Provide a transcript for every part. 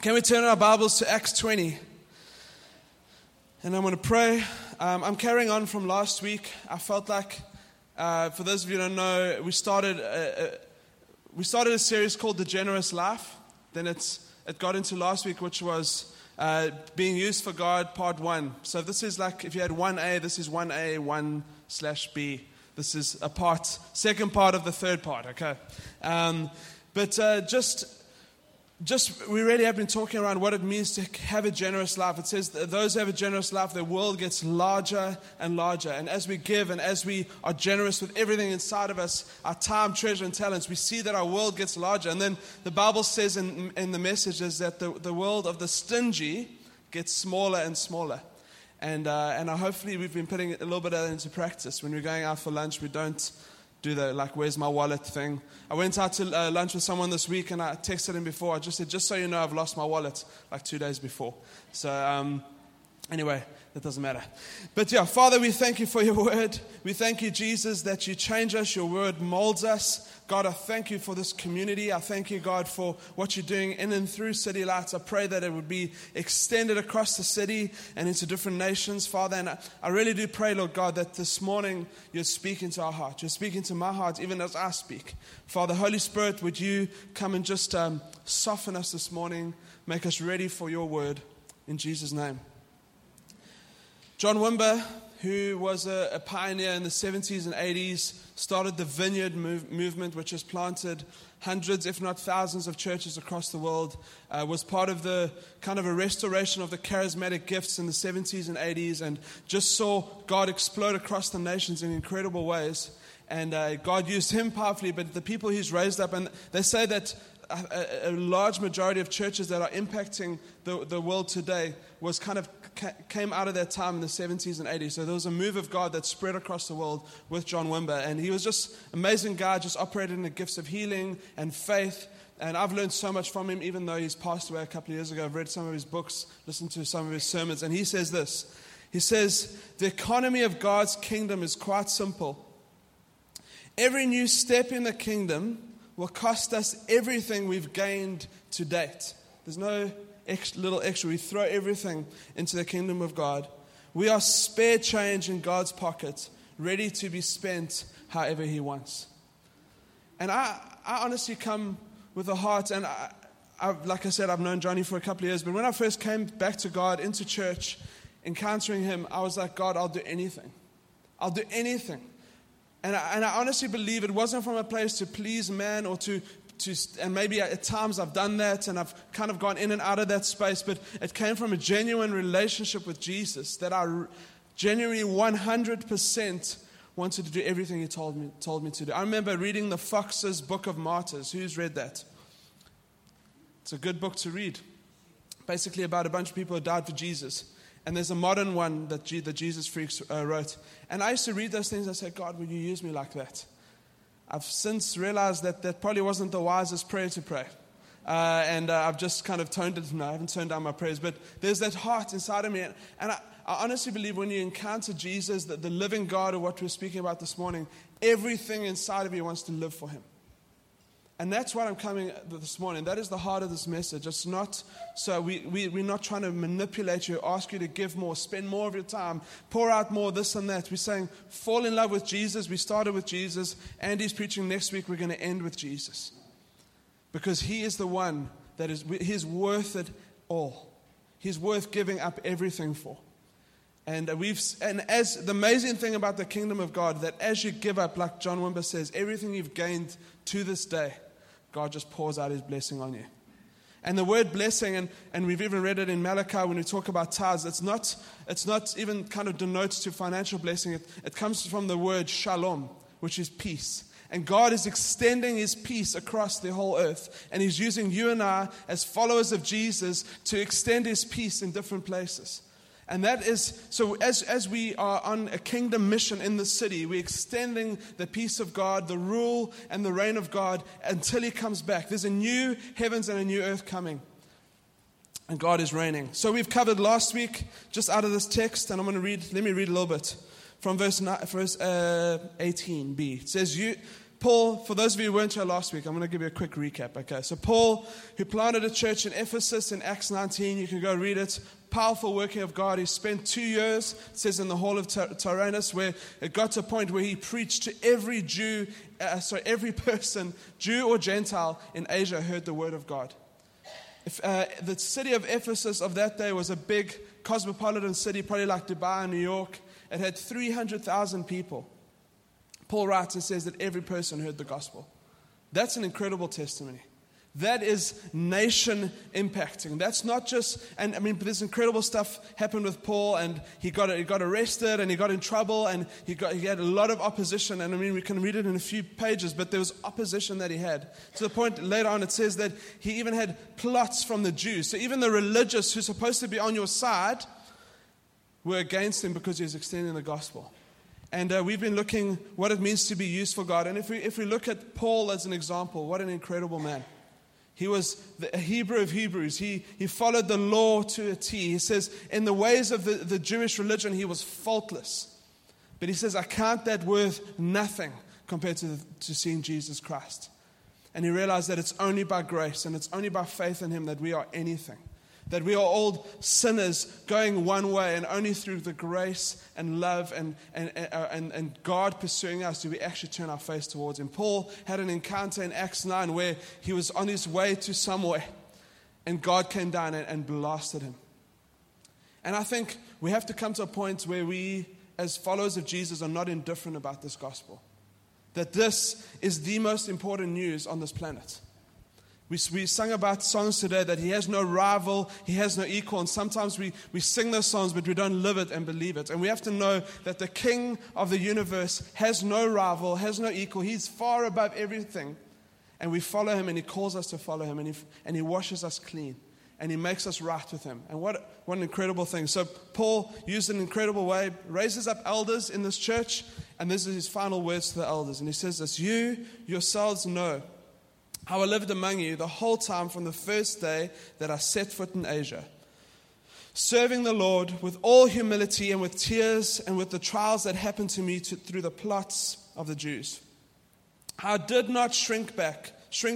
Can we turn our Bibles to Acts 20? And I'm going to pray. I'm carrying on from last week. I felt like, for those of you who don't know, we started a series called The Generous Life. Then it got into last week, which was being used for God, part 1. So this is like, if you had 1A, this is 1A, 1/B. This is a second part of the third part, okay? We really have been talking around what it means to have a generous life. It says that those who have a generous life, their world gets larger and larger. And as we give and as we are generous with everything inside of us, our time, treasure, and talents, we see that our world gets larger. And then the Bible says in the message is that the world of the stingy gets smaller and smaller. And hopefully we've been putting a little bit of that into practice. When we're going out for lunch, we don't do the, like, where's my wallet thing. I went out to lunch with someone this week, and I texted him before. I just said, just so you know, I've lost my wallet, like 2 days before. So, anyway, that doesn't matter. But yeah, Father, we thank you for your word. We thank you, Jesus, that you change us. Your word molds us. God, I thank you for this community. I thank you, God, for what you're doing in and through City Lights. I pray that it would be extended across the city and into different nations, Father. And I really do pray, Lord God, that this morning you're speaking to our heart. You're speaking to my heart, even as I speak. Father, Holy Spirit, would you come and just soften us this morning, make us ready for your word. In Jesus' name. John Wimber, who was a pioneer in the 70s and 80s, started the Vineyard movement, which has planted hundreds, if not thousands, of churches across the world, was part of the kind of a restoration of the charismatic gifts in the 70s and 80s, and just saw God explode across the nations in incredible ways. And God used him powerfully, but the people he's raised up, and they say that a large majority of churches that are impacting the world today was kind of came out of that time in the 70s and 80s. So there was a move of God that spread across the world with John Wimber. And he was just an amazing guy, just operated in the gifts of healing and faith. And I've learned so much from him, even though he's passed away a couple of years ago. I've read some of his books, listened to some of his sermons. And he says this. He says, the economy of God's kingdom is quite simple. Every new step in the kingdom will cost us everything we've gained to date. There's no little extra. We throw everything into the kingdom of God. We are spare change in God's pocket, ready to be spent however he wants. And I honestly come with a heart, and like I said, I've known Johnny for a couple of years, but when I first came back to God, into church, encountering him, I was like, God, I'll do anything. I'll do anything. And I honestly believe it wasn't from a place to please man or to, and maybe at times I've done that and I've kind of gone in and out of that space, but it came from a genuine relationship with Jesus that I genuinely 100% wanted to do everything he told me to do. I remember reading the Fox's Book of Martyrs. Who's read that? It's a good book to read. Basically about a bunch of people who died for Jesus. And there's a modern one that the Jesus Freaks wrote. And I used to read those things. I said, God, would you use me like that? I've since realized that probably wasn't the wisest prayer to pray. I've just kind of toned it. No, I haven't toned down my prayers. But there's that heart inside of me. And I honestly believe when you encounter Jesus, that the living God of what we're speaking about this morning, everything inside of you wants to live for him. And that's what I'm coming this morning. That is the heart of this message. It's not so we're not trying to manipulate you, ask you to give more, spend more of your time, pour out more, this and that. We're saying, fall in love with Jesus. We started with Jesus. Andy's preaching next week. We're going to end with Jesus. Because he is the one that is, he's worth it all. He's worth giving up everything for. And as the amazing thing about the kingdom of God, that as you give up, like John Wimber says, everything you've gained to this day, God just pours out his blessing on you. And the word blessing, and we've even read it in Malachi when we talk about tithes, it's not even kind of denotes to financial blessing. It comes from the word shalom, which is peace. And God is extending his peace across the whole earth. And he's using you and I as followers of Jesus to extend his peace in different places. And that is, so as we are on a kingdom mission in the city, we're extending the peace of God, the rule and the reign of God until he comes back. There's a new heavens and a new earth coming. And God is reigning. So we've covered last week, just out of this text, and let me read a little bit from verse 18b. It says, Paul, for those of you who weren't here last week, I'm going to give you a quick recap. Okay, so Paul, who planted a church in Ephesus in Acts 19, you can go read it. Powerful working of God. He spent 2 years, it says, in the hall of Tyrannus, where it got to a point where he preached to every Jew, every person, Jew or Gentile, in Asia heard the word of God. The city of Ephesus of that day was a big cosmopolitan city, probably like Dubai and New York. It had 300,000 people. Paul writes and says that every person heard the gospel. That's an incredible testimony. That is nation impacting. That's not just, and I mean, but this incredible stuff happened with Paul, and he got arrested, and he got in trouble, and he had a lot of opposition. And I mean, we can read it in a few pages, but there was opposition that he had. To the point later on, it says that he even had plots from the Jews. So even the religious who's supposed to be on your side were against him because he was extending the gospel. And we've been looking what it means to be used for God. And if we look at Paul as an example, what an incredible man. He was a Hebrew of Hebrews. He followed the law to a T. He says, in the ways of the Jewish religion, he was faultless. But he says, I count that worth nothing compared to seeing Jesus Christ. And he realized that it's only by grace and it's only by faith in him that we are anything. That we are all sinners going one way, and only through the grace and love and God pursuing us do we actually turn our face towards him. Paul had an encounter in Acts 9 where he was on his way to somewhere and God came down and blasted him. And I think we have to come to a point where we, as followers of Jesus, are not indifferent about this gospel. That this is the most important news on this planet. We sang about songs today that he has no rival, he has no equal. And sometimes we sing those songs, but we don't live it and believe it. And we have to know that the King of the universe has no rival, has no equal. He's far above everything. And we follow him, and he calls us to follow him, and he washes us clean, and he makes us right with him. And what an incredible thing. So Paul used an incredible way, raises up elders in this church, and this is his final words to the elders. And he says this, you yourselves know how I lived among you the whole time from the first day that I set foot in Asia, serving the Lord with all humility and with tears and with the trials that happened to me through the plots of the Jews. I did not shrink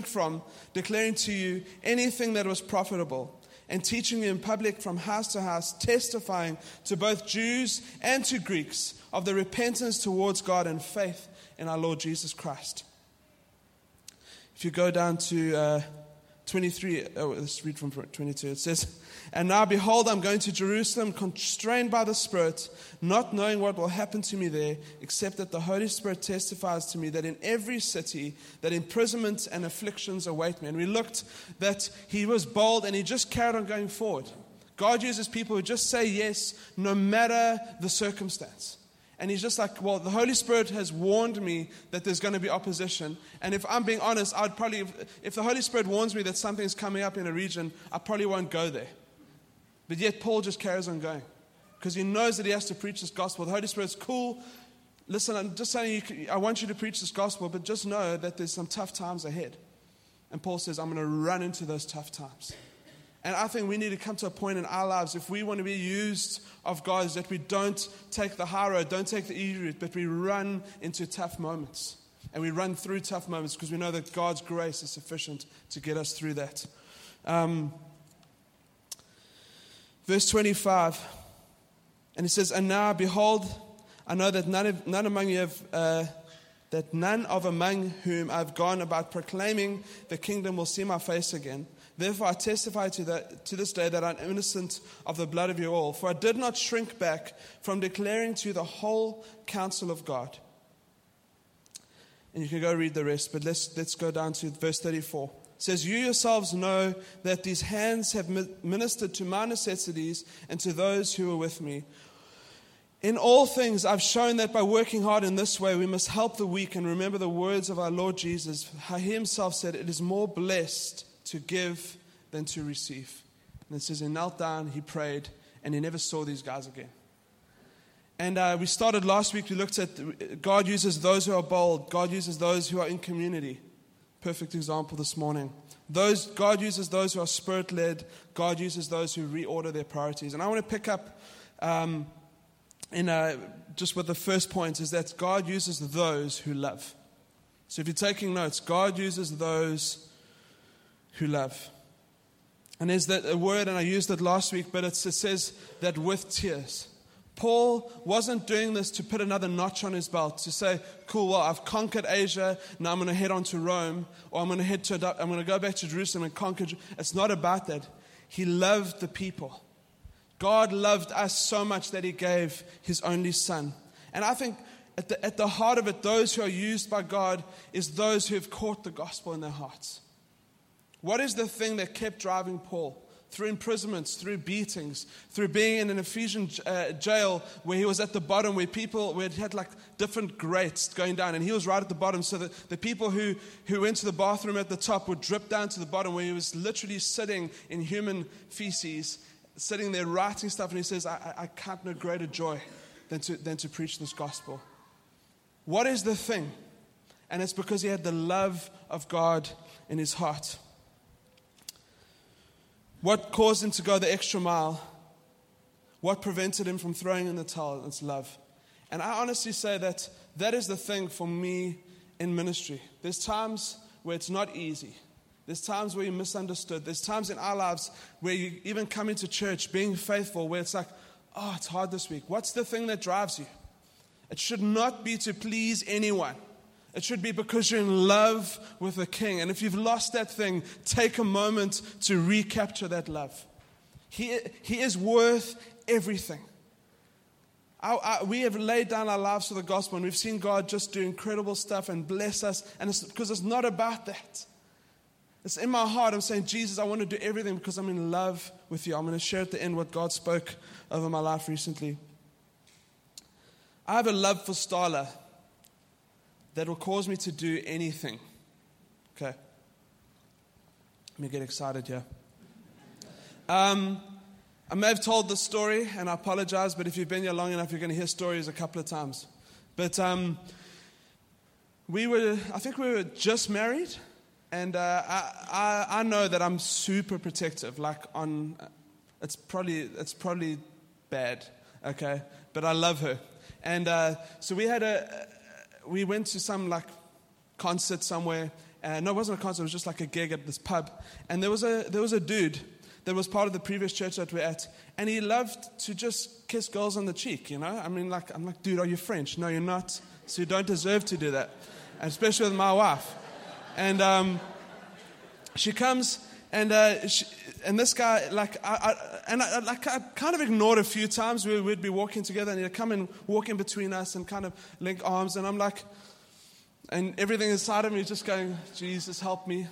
from declaring to you anything that was profitable and teaching you in public from house to house, testifying to both Jews and to Greeks of the repentance towards God and faith in our Lord Jesus Christ. If you go down to 23, let's read from 22. It says, and now behold, I'm going to Jerusalem, constrained by the Spirit, not knowing what will happen to me there, except that the Holy Spirit testifies to me that in every city, that imprisonments and afflictions await me. And we looked that he was bold and he just carried on going forward. God uses people who just say yes, no matter the circumstance. And he's just like, well, the Holy Spirit has warned me that there's going to be opposition. And if I'm being honest, I'd probably, if the Holy Spirit warns me that something's coming up in a region, I probably won't go there. But yet Paul just carries on going because he knows that he has to preach this gospel. The Holy Spirit's cool. Listen, I'm just saying, I want you to preach this gospel, but just know that there's some tough times ahead. And Paul says, I'm going to run into those tough times. And I think we need to come to a point in our lives, if we want to be used of God, is that we don't take the high road, don't take the easy route, but we run into tough moments. And we run through tough moments because we know that God's grace is sufficient to get us through that. Verse 25, and it says, and now, behold, I know that none of among whom I have gone about proclaiming the kingdom will see my face again. Therefore, I testify to this day that I am innocent of the blood of you all. For I did not shrink back from declaring to you the whole counsel of God. And you can go read the rest, but let's go down to verse 34. It says, you yourselves know that these hands have ministered to my necessities and to those who were with me. In all things, I've shown that by working hard in this way, we must help the weak and remember the words of our Lord Jesus. How he himself said, it is more blessed to give than to receive. And it says he knelt down, he prayed, and he never saw these guys again. And we started last week, we looked at God uses those who are bold. God uses those who are in community. Perfect example this morning. God uses those who are spirit-led. God uses those who reorder their priorities. And I want to pick up just with the first point is that God uses those who love. So if you're taking notes, God uses those who love. And there's that word, and I used it last week, but it says that with tears. Paul wasn't doing this to put another notch on his belt, to say, cool, well, I've conquered Asia, now I'm going to head on to Rome, or I'm going to go back to Jerusalem and conquer. It's not about that. He loved the people. God loved us so much that he gave his only son. And I think at the heart of it, those who are used by God is those who have caught the gospel in their hearts. What is the thing that kept driving Paul? Through imprisonments, through beatings, through being in an Ephesian jail where he was at the bottom, where people had like different grates going down, and he was right at the bottom, so that the people who went to the bathroom at the top would drip down to the bottom, where he was literally sitting in human feces, sitting there writing stuff, and he says, I can't know greater joy than to preach this gospel. What is the thing? And it's because he had the love of God in his heart. What caused him to go the extra mile? What prevented him from throwing in the towel? It's love. And I honestly say that is the thing for me in ministry. There's times where it's not easy. There's times where you're misunderstood. There's times in our lives where you even come into church being faithful, where it's like, oh, it's hard this week. What's the thing that drives you? It should not be to please anyone. It should be because you're in love with the King. And if you've lost that thing, take a moment to recapture that love. He is worth everything. We have laid down our lives for the gospel, and we've seen God just do incredible stuff and bless us. And it's because it's not about that. It's in my heart. I'm saying, Jesus, I want to do everything because I'm in love with you. I'm going to share at the end what God spoke over my life recently. I have a love for Starla that will cause me to do anything. Okay. Let me get excited here. I may have told this story, and I apologize, but if you've been here long enough, you're going to hear stories a couple of times. But I think we were just married, and I know that I'm super protective. Like it's probably bad, okay? But I love her. And so we had we went to some like concert somewhere. No, it wasn't a concert. It was just like a gig at this pub. And there was a dude that was part of the previous church that we're at, and he loved to just kiss girls on the cheek. You know, I mean, like I'm like, dude, are you French? No, you're not. So you don't deserve to do that, and especially with my wife. And she comes, and this guy like I kind of ignored a few times. We'd be walking together, and he'd come and walk in between us and kind of link arms, and I'm like, and everything inside of me is just going, Jesus, help me.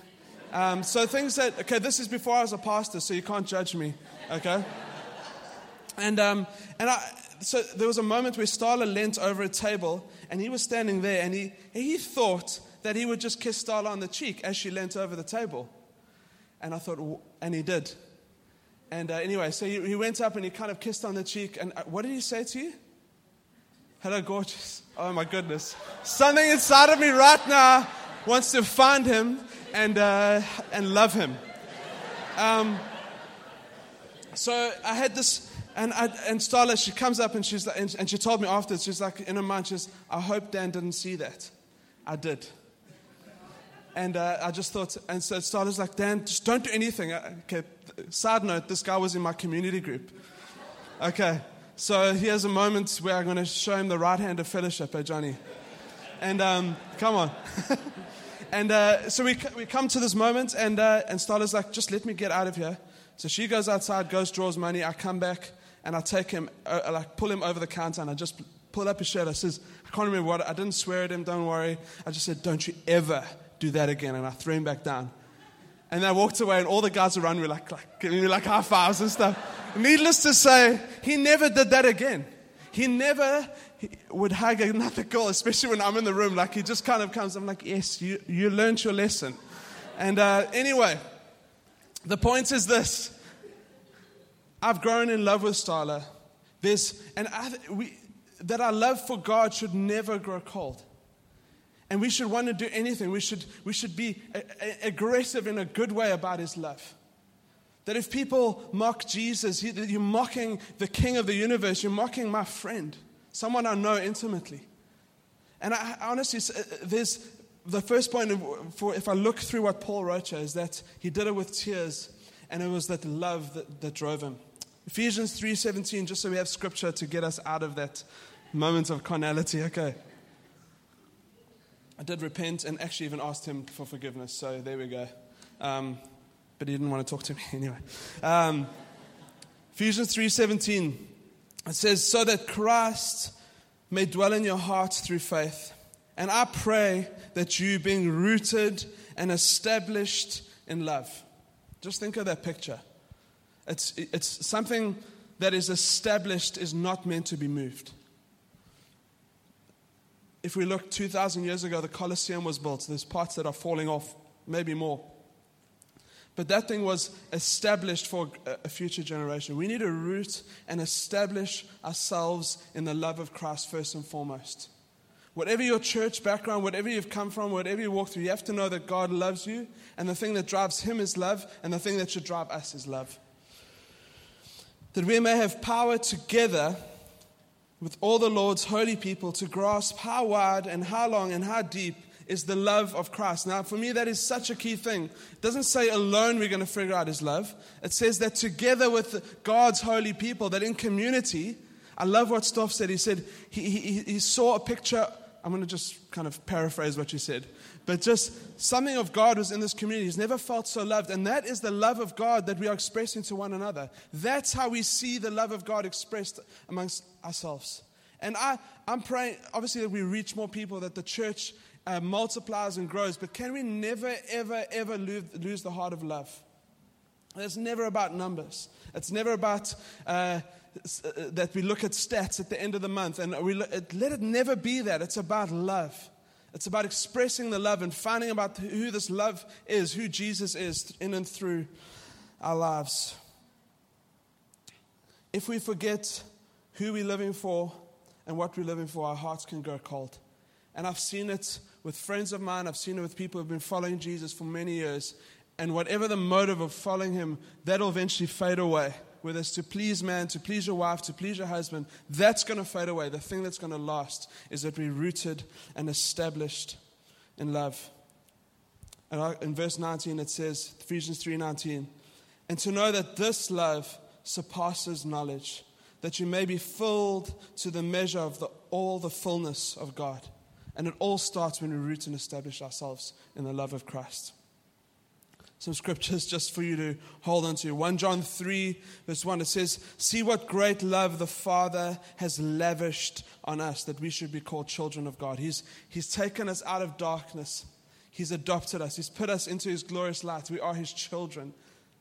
So things that, okay, this is before I was a pastor, so you can't judge me, okay? So there was a moment where Starla leant over a table, and he was standing there, and he thought that he would just kiss Starla on the cheek as she leant over the table. And I thought, and he did. And anyway, so he went up and he kind of kissed on the cheek. And what did he say to you? Hello, gorgeous. Oh, my goodness. Something inside of me right now wants to find him and love him. So I had this, and Starla, she comes up and she's like, and she told me afterwards, she's like, in her mind, she's, I hope Dan didn't see that. I did. And I just thought, and so Starla's like, Dan, just don't do anything. Okay. Side note, this guy was in my community group. Okay, so here's a moment where I'm going to show him the right hand of fellowship, hey, Johnny. And come on. And so we come to this moment, and Starla's like, just let me get out of here. So she goes outside, goes, draws money. I come back, and I take him, like pull him over the counter, and I just pull up his shirt. I says, I can't remember what, I didn't swear at him, don't worry. I just said, don't you ever do that again, and I threw him back down. And I walked away, and all the guys around were like giving me like high fives and stuff. Needless to say, he never did that again. He never would hug another girl, especially when I'm in the room. Like he just kind of comes. I'm like, yes, you learned your lesson. And anyway, the point is this: I've grown in love with Starla. Our love for God should never grow cold. And we should want to do anything. We should be aggressive in a good way about his love. That if people mock Jesus, you're mocking the King of the universe. You're mocking my friend, someone I know intimately. And I honestly, there's the first point, if I look through what Paul wrote here, is that he did it with tears, and it was that love that drove him. Ephesians 3:17, just so we have scripture to get us out of that moment of carnality. Okay. I did repent and actually even asked him for forgiveness, so there we go. But he didn't want to talk to me anyway. Ephesians 3:17, it says, so that Christ may dwell in your hearts through faith. And I pray that you, being rooted and established in love. Just think of that picture. It's something that is established, is not meant to be moved. If we look 2,000 years ago, the Colosseum was built. There's parts that are falling off, maybe more. But that thing was established for a future generation. We need to root and establish ourselves in the love of Christ first and foremost. Whatever your church background, whatever you've come from, whatever you walk through, you have to know that God loves you, and the thing that drives him is love, and the thing that should drive us is love. That we may have power together with all the Lord's holy people to grasp how wide and how long and how deep is the love of Christ. Now, for me, that is such a key thing. It doesn't say alone we're going to figure out his love. It says that together with God's holy people, that in community, I love what Stoff said. He said he saw a picture. I'm going to just kind of paraphrase what you said. But just something of God was in this community. He's never felt so loved. And that is the love of God that we are expressing to one another. That's how we see the love of God expressed amongst ourselves. And I'm praying, obviously, that we reach more people, that the church multiplies and grows. But can we never, ever, ever lose the heart of love? It's never about numbers. It's never about that we look at stats at the end of the month, and let it never be that. It's about love. It's about expressing the love and finding about who this love is, who Jesus is in and through our lives. If we forget who we're living for and what we're living for, our hearts can go cold. And I've seen it with friends of mine. I've seen it with people who've been following Jesus for many years. And whatever the motive of following him, that'll eventually fade away. Whether it's to please man, to please your wife, to please your husband, that's going to fade away. The thing that's going to last is that we're rooted and established in love. And in verse 19 it says, Ephesians 3:19, and to know that this love surpasses knowledge, that you may be filled to the measure of all the fullness of God. And it all starts when we root and establish ourselves in the love of Christ. Some scriptures just for you to hold on to. 1 John 3, verse 1, it says, see what great love the Father has lavished on us, that we should be called children of God. He's taken us out of darkness. He's adopted us. He's put us into his glorious light. We are his children,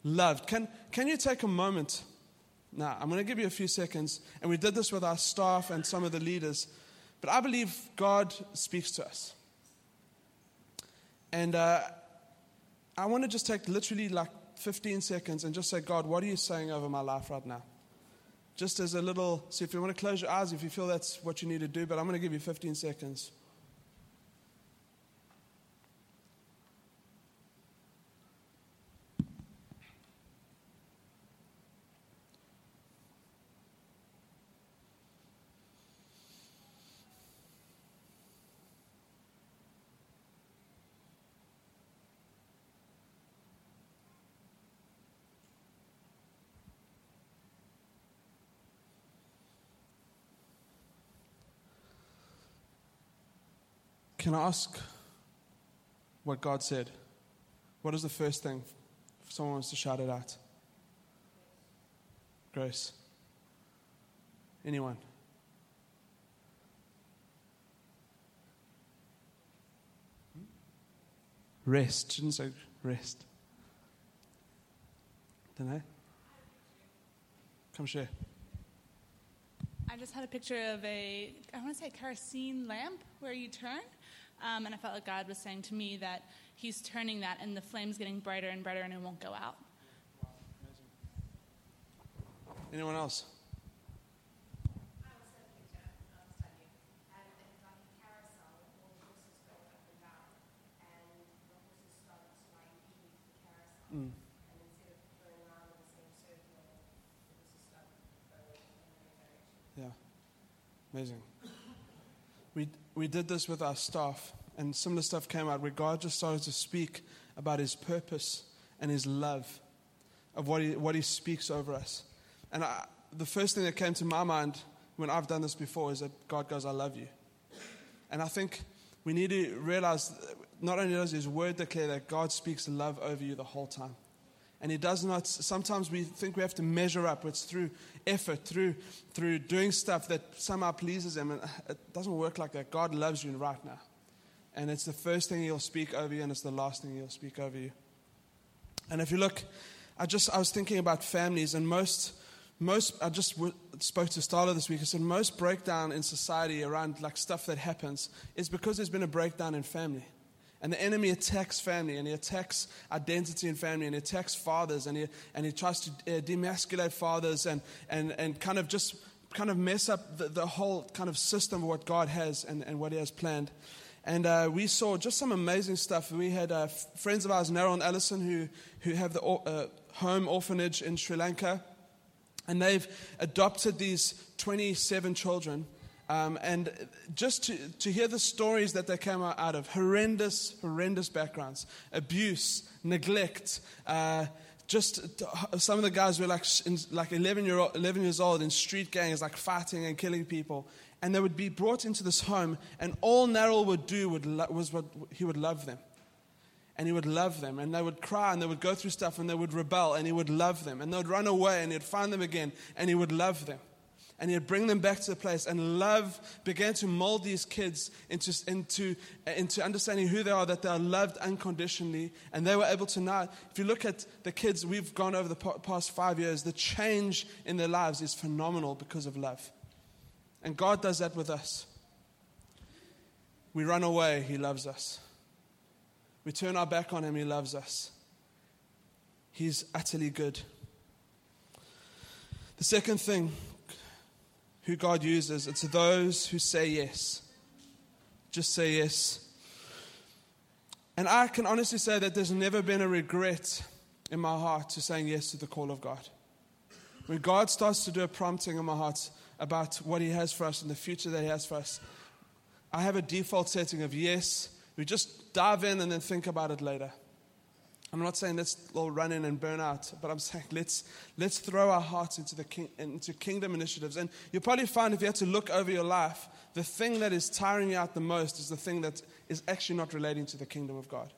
loved. Can you take a moment? Now, I'm going to give you a few seconds, and we did this with our staff and some of the leaders, but I believe God speaks to us. And I want to just take literally like 15 seconds and just say, God, what are you saying over my life right now? Just as a little, so if you want to close your eyes, if you feel that's what you need to do, but I'm going to give you 15 seconds. Can I ask what God said? What is the first thing? If someone wants to shout it out. Grace. Anyone? Rest. Shouldn't say rest. Don't know. Come share. I just had a picture of I want to say kerosene lamp where you turn. And I felt like God was saying to me that he's turning that and the flame's getting brighter and brighter and it won't go out. Wow, amazing. Anyone else? I also had a picture of a study and it was like a carousel where all the horses go up and down and the horses started swaying into the carousel. And instead of going around in the same circle, the horses started going in the direction. Yeah. Amazing. We did this with our staff, and similar stuff came out where God just started to speak about his purpose and his love of what he speaks over us. And the first thing that came to my mind when I've done this before is that God goes, I love you. And I think we need to realize not only does his word declare that God speaks love over you the whole time. And he does not, sometimes we think we have to measure up. It's through effort, through doing stuff that somehow pleases him. And it doesn't work like that. God loves you right now. And it's the first thing he'll speak over you, and it's the last thing he'll speak over you. And if you look, I was thinking about families, and most I just spoke to Starla this week. I said most breakdown in society around like stuff that happens is because there's been a breakdown in family. And the enemy attacks family, and he attacks identity in family, and he attacks fathers, and he tries to demasculate fathers and kind of mess up the whole kind of system of what God has and what he has planned. And we saw just some amazing stuff. We had friends of ours, Narun and Allison, who have the home orphanage in Sri Lanka. And they've adopted these 27 children. And just to hear the stories that they came out of, horrendous backgrounds, abuse, neglect. Just some of the guys were like 11 years old in street gangs, like fighting and killing people. And they would be brought into this home, and all Narul would do was what he would love them. And he would love them, and they would cry, and they would go through stuff, and they would rebel, and he would love them. And they would run away, and he'd find them again, and he would love them. And he'd bring them back to the place, and love began to mold these kids into understanding who they are, that they are loved unconditionally. And they were able to now, if you look at the kids we've gone over the past 5 years, the change in their lives is phenomenal because of love. And God does that with us. We run away, he loves us. We turn our back on him, he loves us. He's utterly good. The second thing who God uses, it's those who say yes. Just say yes. And I can honestly say that there's never been a regret in my heart to saying yes to the call of God. When God starts to do a prompting in my heart about what he has for us and the future that he has for us, I have a default setting of yes. We just dive in and then think about it later. I'm not saying let's all run in and burn out, but I'm saying let's throw our hearts into kingdom initiatives. And you'll probably find if you had to look over your life, the thing that is tiring you out the most is the thing that is actually not relating to the kingdom of God.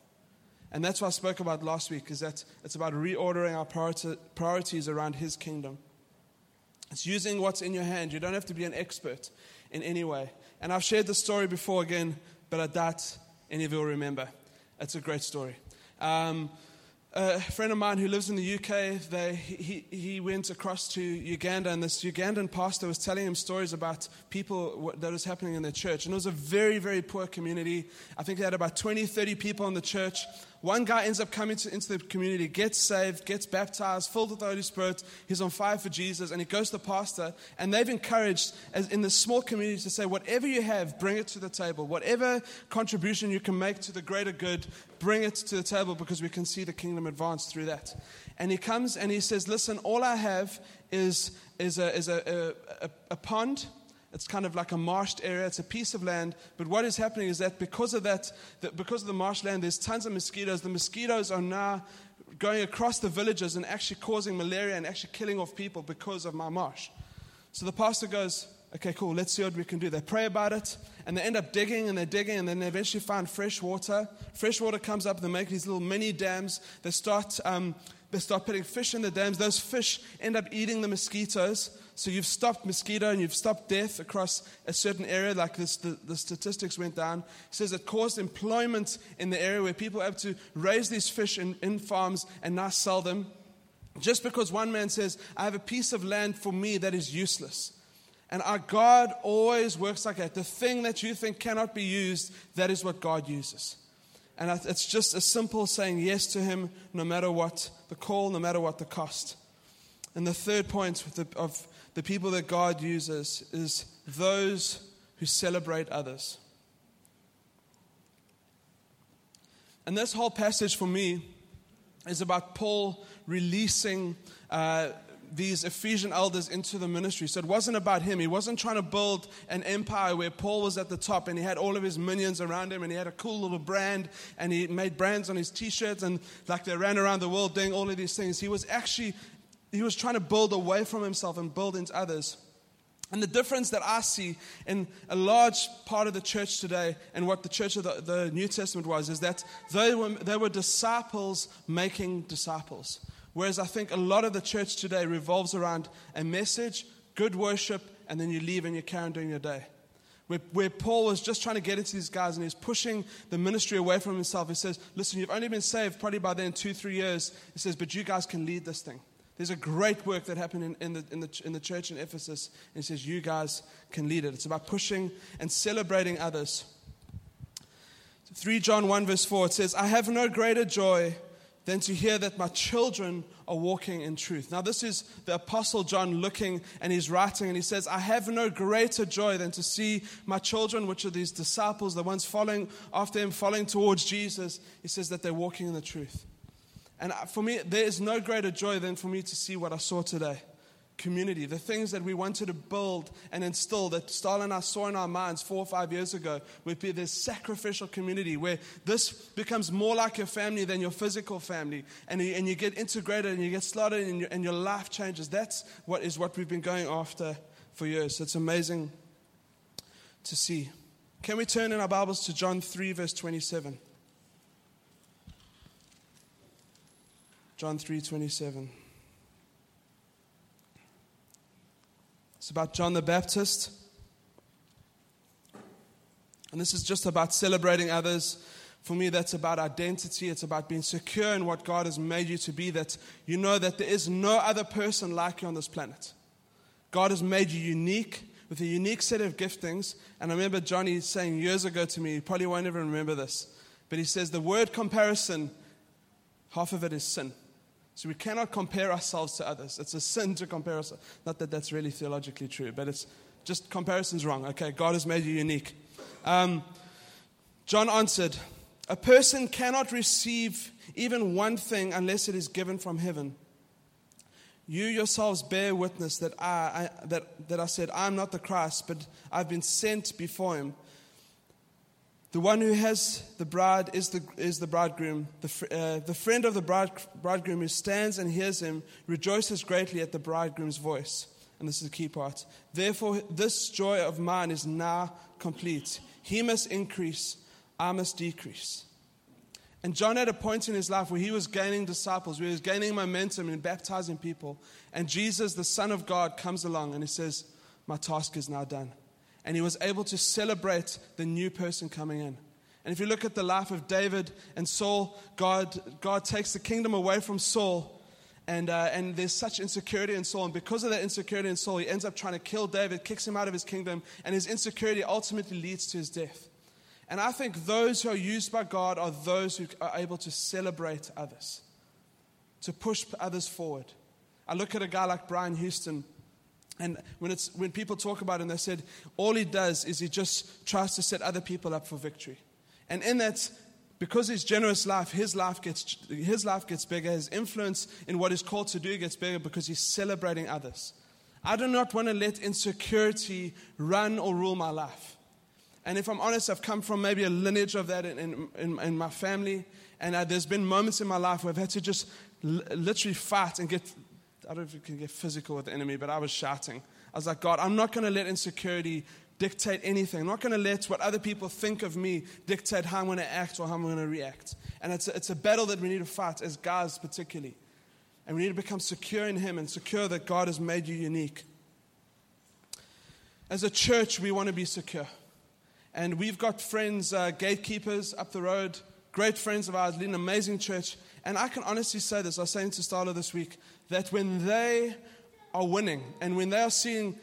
And that's what I spoke about last week, is that it's about reordering our priorities around his kingdom. It's using what's in your hand. You don't have to be an expert in any way. And I've shared this story before again, but I doubt any of you will remember. It's a great story. A friend of mine who lives in the UK, he went across to Uganda, and this Ugandan pastor was telling him stories about people that was happening in their church. And it was a very, very poor community. I think they had about 20, 30 people in the church. One guy ends up coming into the community, gets saved, gets baptized, filled with the Holy Spirit. He's on fire for Jesus, and he goes to the pastor, and they've encouraged, as in this small community, to say, whatever you have, bring it to the table. Whatever contribution you can make to the greater good, bring it to the table, because we can see the kingdom advance through that. And he comes and he says, listen, all I have is a pond. It's kind of like a marshed area. It's a piece of land. But what is happening is that because of the marshland, there's tons of mosquitoes. The mosquitoes are now going across the villages and actually causing malaria and actually killing off people because of my marsh. So the pastor goes, okay, cool, let's see what we can do. They pray about it, and they end up digging, and then they eventually find fresh water. Fresh water comes up, they make these little mini dams. They start putting fish in the dams. Those fish end up eating the mosquitoes. So you've stopped mosquito and you've stopped death across a certain area. Like this, the statistics went down. It says it caused employment in the area where people have to raise these fish in farms and now sell them. Just because one man says, I have a piece of land for me that is useless. And our God always works like that. The thing that you think cannot be used, that is what God uses. And it's just as simple saying yes to him, no matter what the call, no matter what the cost. And the third point of the people that God uses is those who celebrate others. And this whole passage for me is about Paul releasing these Ephesian elders into the ministry. So it wasn't about him. He wasn't trying to build an empire where Paul was at the top and he had all of his minions around him and he had a cool little brand and he made brands on his T-shirts and like they ran around the world doing all of these things. He was trying to build away from himself and build into others. And the difference that I see in a large part of the church today and what the church of the New Testament was is that they were disciples making disciples. Whereas I think a lot of the church today revolves around a message, good worship, and then you leave and you carry on doing your day. Where Paul was just trying to get into these guys and he's pushing the ministry away from himself. He says, listen, you've only been saved probably by then 2-3 years. He says, but you guys can lead this thing. There's a great work that happened in the church in Ephesus. And he says, you guys can lead it. It's about pushing and celebrating others. 3 John 1 verse 4, it says, I have no greater joy than to hear that my children are walking in truth. Now this is the Apostle John looking and he's writing and he says, I have no greater joy than to see my children, which are these disciples, the ones following after him, following towards Jesus. He says that they're walking in the truth. And for me, there is no greater joy than for me to see what I saw today. Community, the things that we wanted to build and instill that Starla and I saw in our minds 4 or 5 years ago would be this sacrificial community where this becomes more like your family than your physical family and you get integrated and you get slotted and your life changes. That's what we've been going after for years. So it's amazing to see. Can we turn in our Bibles to John 3 verse 27? John 3:27. It's about John the Baptist. And this is just about celebrating others. For me, that's about identity. It's about being secure in what God has made you to be, that you know that there is no other person like you on this planet. God has made you unique, with a unique set of giftings. And I remember Johnny saying years ago to me, you probably won't even remember this, but he says the word comparison, half of it is sin. So we cannot compare ourselves to others. It's a sin to compare ourselves. Not that that's really theologically true, but it's just comparison's wrong. Okay, God has made you unique. John answered, a person cannot receive even one thing unless it is given from heaven. You yourselves bear witness that I said, I am not the Christ, but I've been sent before him. The one who has the bride is the bridegroom. The friend of the bridegroom who stands and hears him rejoices greatly at the bridegroom's voice. And this is the key part. Therefore, this joy of mine is now complete. He must increase, I must decrease. And John had a point in his life where he was gaining disciples, where he was gaining momentum and baptizing people. And Jesus, the Son of God, comes along and he says, my task is now done. And he was able to celebrate the new person coming in. And if you look at the life of David and Saul, God takes the kingdom away from Saul. And there's such insecurity in Saul. And because of that insecurity in Saul, he ends up trying to kill David, kicks him out of his kingdom. And his insecurity ultimately leads to his death. And I think those who are used by God are those who are able to celebrate others, to push others forward. I look at a guy like Brian Houston. And when people talk about him, they said, all he does is he just tries to set other people up for victory. And in that, because his generous life, his life gets bigger, his influence in what he's called to do gets bigger because he's celebrating others. I do not want to let insecurity run or rule my life. And if I'm honest, I've come from maybe a lineage of that in my family. And there's been moments in my life where I've had to just literally fight and get... I don't know if you can get physical with the enemy, but I was shouting. I was like, God, I'm not going to let insecurity dictate anything. I'm not going to let what other people think of me dictate how I'm going to act or how I'm going to react. And it's a battle that we need to fight as guys particularly. And we need to become secure in him and secure that God has made you unique. As a church, we want to be secure. And we've got friends, gatekeepers up the road, great friends of ours, lead an amazing church. And I can honestly say this, I was saying to Starla this week, that when they are winning and when they are seeing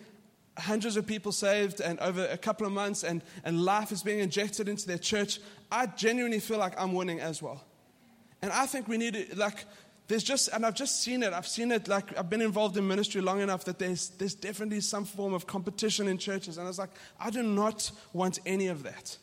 hundreds of people saved and over a couple of months and life is being injected into their church, I genuinely feel like I'm winning as well. And I think we need to, like, there's just, and I've just seen it. I've seen it, like, I've been involved in ministry long enough that there's definitely some form of competition in churches. And I was like, I do not want any of that.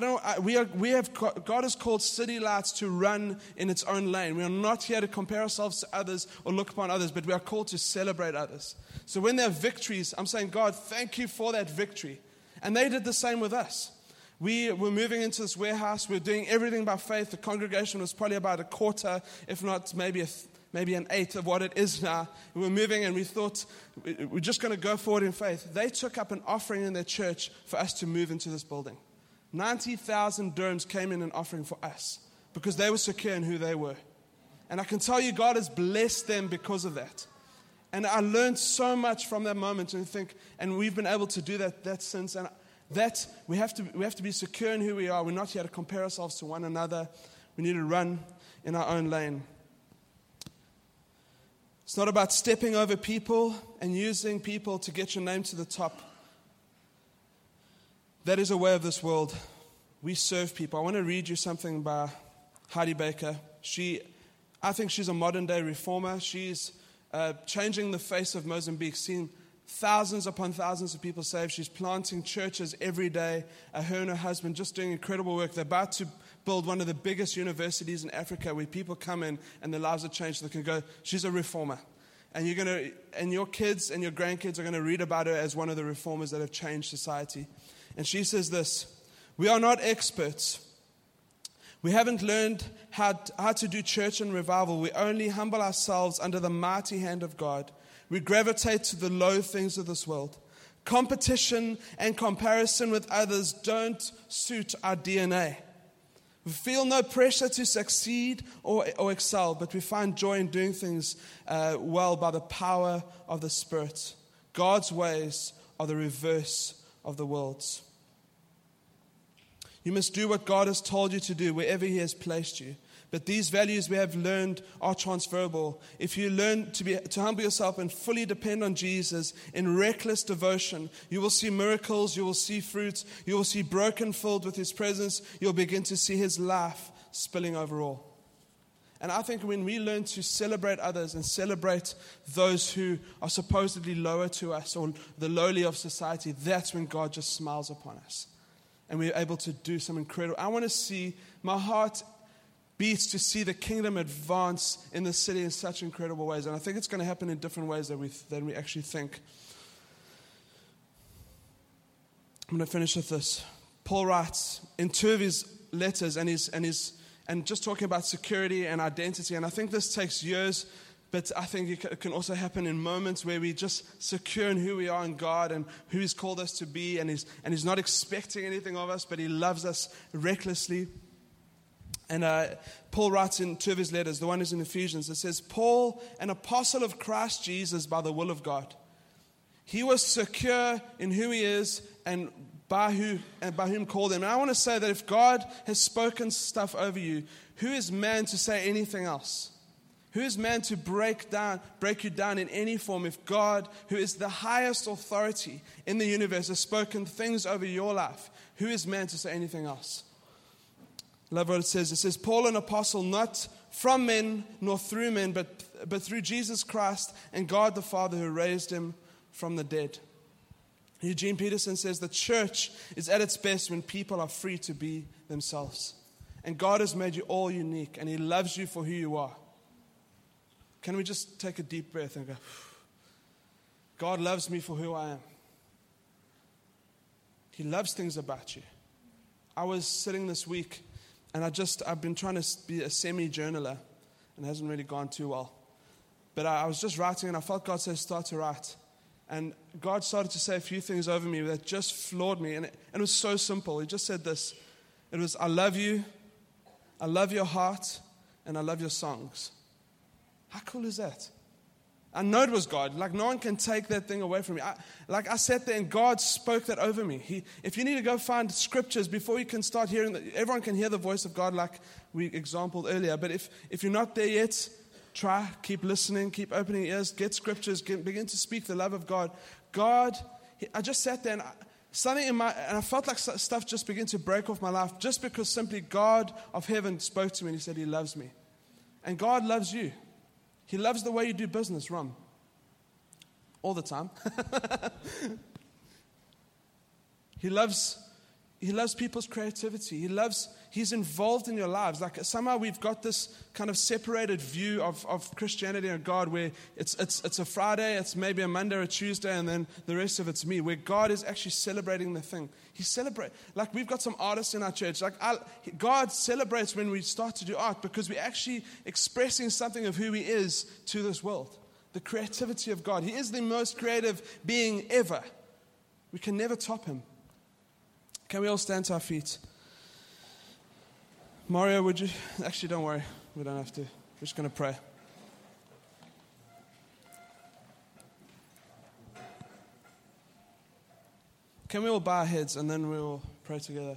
God has called City Lights to run in its own lane. We are not here to compare ourselves to others or look upon others, but we are called to celebrate others. So when there are victories, I'm saying, God, thank you for that victory. And they did the same with us. We were moving into this warehouse. We were doing everything by faith. The congregation was probably about a quarter, if not maybe maybe an eighth of what it is now. We were moving and we thought, we're just going to go forward in faith. They took up an offering in their church for us to move into this building. 90,000 dirhams came in an offering for us because they were secure in who they were. And I can tell you God has blessed them because of that. And I learned so much from that moment. And I think, and we've been able to do that since. And that we have to be secure in who we are. We're not here to compare ourselves to one another. We need to run in our own lane. It's not about stepping over people and using people to get your name to the top. That is a way of this world. We serve people. I want to read you something by Heidi Baker. I think she's a modern day reformer. She's changing the face of Mozambique, seeing thousands upon thousands of people saved. She's planting churches every day. Her and her husband just doing incredible work. They're about to build one of the biggest universities in Africa where people come in and their lives are changed. They can go, she's a reformer. And your kids and your grandkids are going to read about her as one of the reformers that have changed society. And she says this: we are not experts. We haven't learned how to do church and revival. We only humble ourselves under the mighty hand of God. We gravitate to the low things of this world. Competition and comparison with others don't suit our DNA. We feel no pressure to succeed or excel, but we find joy in doing things well by the power of the Spirit. God's ways are the reverse of the world's. You must do what God has told you to do wherever He has placed you. But these values we have learned are transferable. If you learn to humble yourself and fully depend on Jesus in reckless devotion, you will see miracles, you will see fruits, you will see broken filled with His presence, you'll begin to see His life spilling over all. And I think when we learn to celebrate others and celebrate those who are supposedly lower to us or the lowly of society, that's when God just smiles upon us. And we're able to do some incredible. I want to see, my heart beats to see the kingdom advance in the city in such incredible ways. And I think it's going to happen in different ways than we actually think. I'm going to finish with this. Paul writes in two of his letters, and just talking about security and identity. And I think this takes years, but I think it can also happen in moments where we just secure in who we are in God and who He's called us to be. And He's not expecting anything of us, but He loves us recklessly. And Paul writes in two of his letters, the one is in Ephesians, it says, Paul, an apostle of Christ Jesus by the will of God. He was secure in who he is and by whom called him. And I want to say that if God has spoken stuff over you, who is man to say anything else? Who is man to break you down in any form if God, who is the highest authority in the universe, has spoken things over your life? Who is man to say anything else? Love what it says. It says, Paul, an apostle, not from men, nor through men, but through Jesus Christ and God the Father who raised him from the dead. Eugene Peterson says, the church is at its best when people are free to be themselves. And God has made you all unique, and He loves you for who you are. Can we just take a deep breath and go, God loves me for who I am. He loves things about you. I was sitting this week, and I've been trying to be a semi-journaler, and it hasn't really gone too well. But I was just writing, and I felt God say, start to write. And God started to say a few things over me that just floored me. And it was so simple. He just said this. It was, I love you, I love your heart, and I love your songs. How cool is that? I know it was God. Like, no one can take that thing away from me. I sat there and God spoke that over me. If you need to go find scriptures before you can start hearing that, everyone can hear the voice of God like we exampled earlier. But if you're not there yet, try, keep listening, keep opening ears, get scriptures, begin to speak the love of God. I just sat there and I felt like stuff just began to break off my life just because simply God of heaven spoke to me and He said He loves me. And God loves you. He loves the way you do business, Rom. All the time. He loves He loves people's creativity. He's involved in your lives. Like somehow we've got this kind of separated view of Christianity and God where it's a Friday, it's maybe a Monday or a Tuesday, and then the rest of it's me, where God is actually celebrating the thing. He celebrates. Like we've got some artists in our church. Like God celebrates when we start to do art because we're actually expressing something of who he is to this world. The creativity of God. He is the most creative being ever. We can never top him. Can we all stand to our feet? Mario, would you? Actually, don't worry. We don't have to. We're just going to pray. Can we all bow our heads and then we will pray together?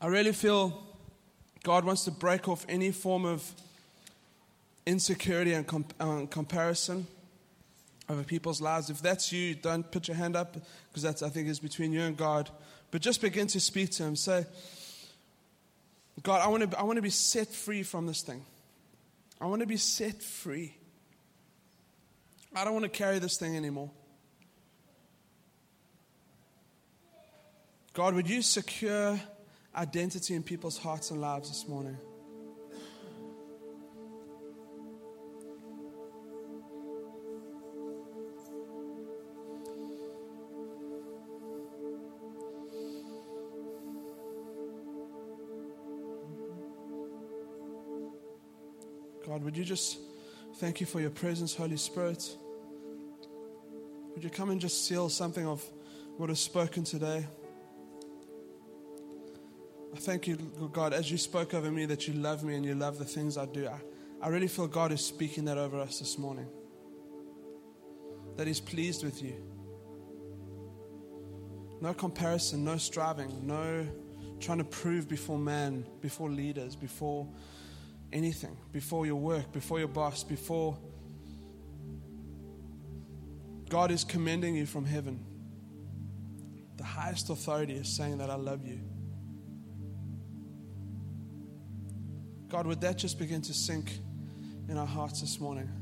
I really feel God wants to break off any form of insecurity and comparison over people's lives. If that's you, don't put your hand up, because that's, I think, is between you and God. But just begin to speak to him. Say, God, I want to be set free from this thing. I want to be set free. I don't want to carry this thing anymore. God, would you secure identity in people's hearts and lives this morning? God, would you just thank you for your presence, Holy Spirit? Would you come and just seal something of what is spoken today? I thank you, God, as you spoke over me, that you love me and you love the things I do. I really feel God is speaking that over us this morning, that he's pleased with you. No comparison, no striving, no trying to prove before man, before leaders, before anything, before your work, before your boss, before God is commending you from heaven. The highest authority is saying that I love you. God, would that just begin to sink in our hearts this morning?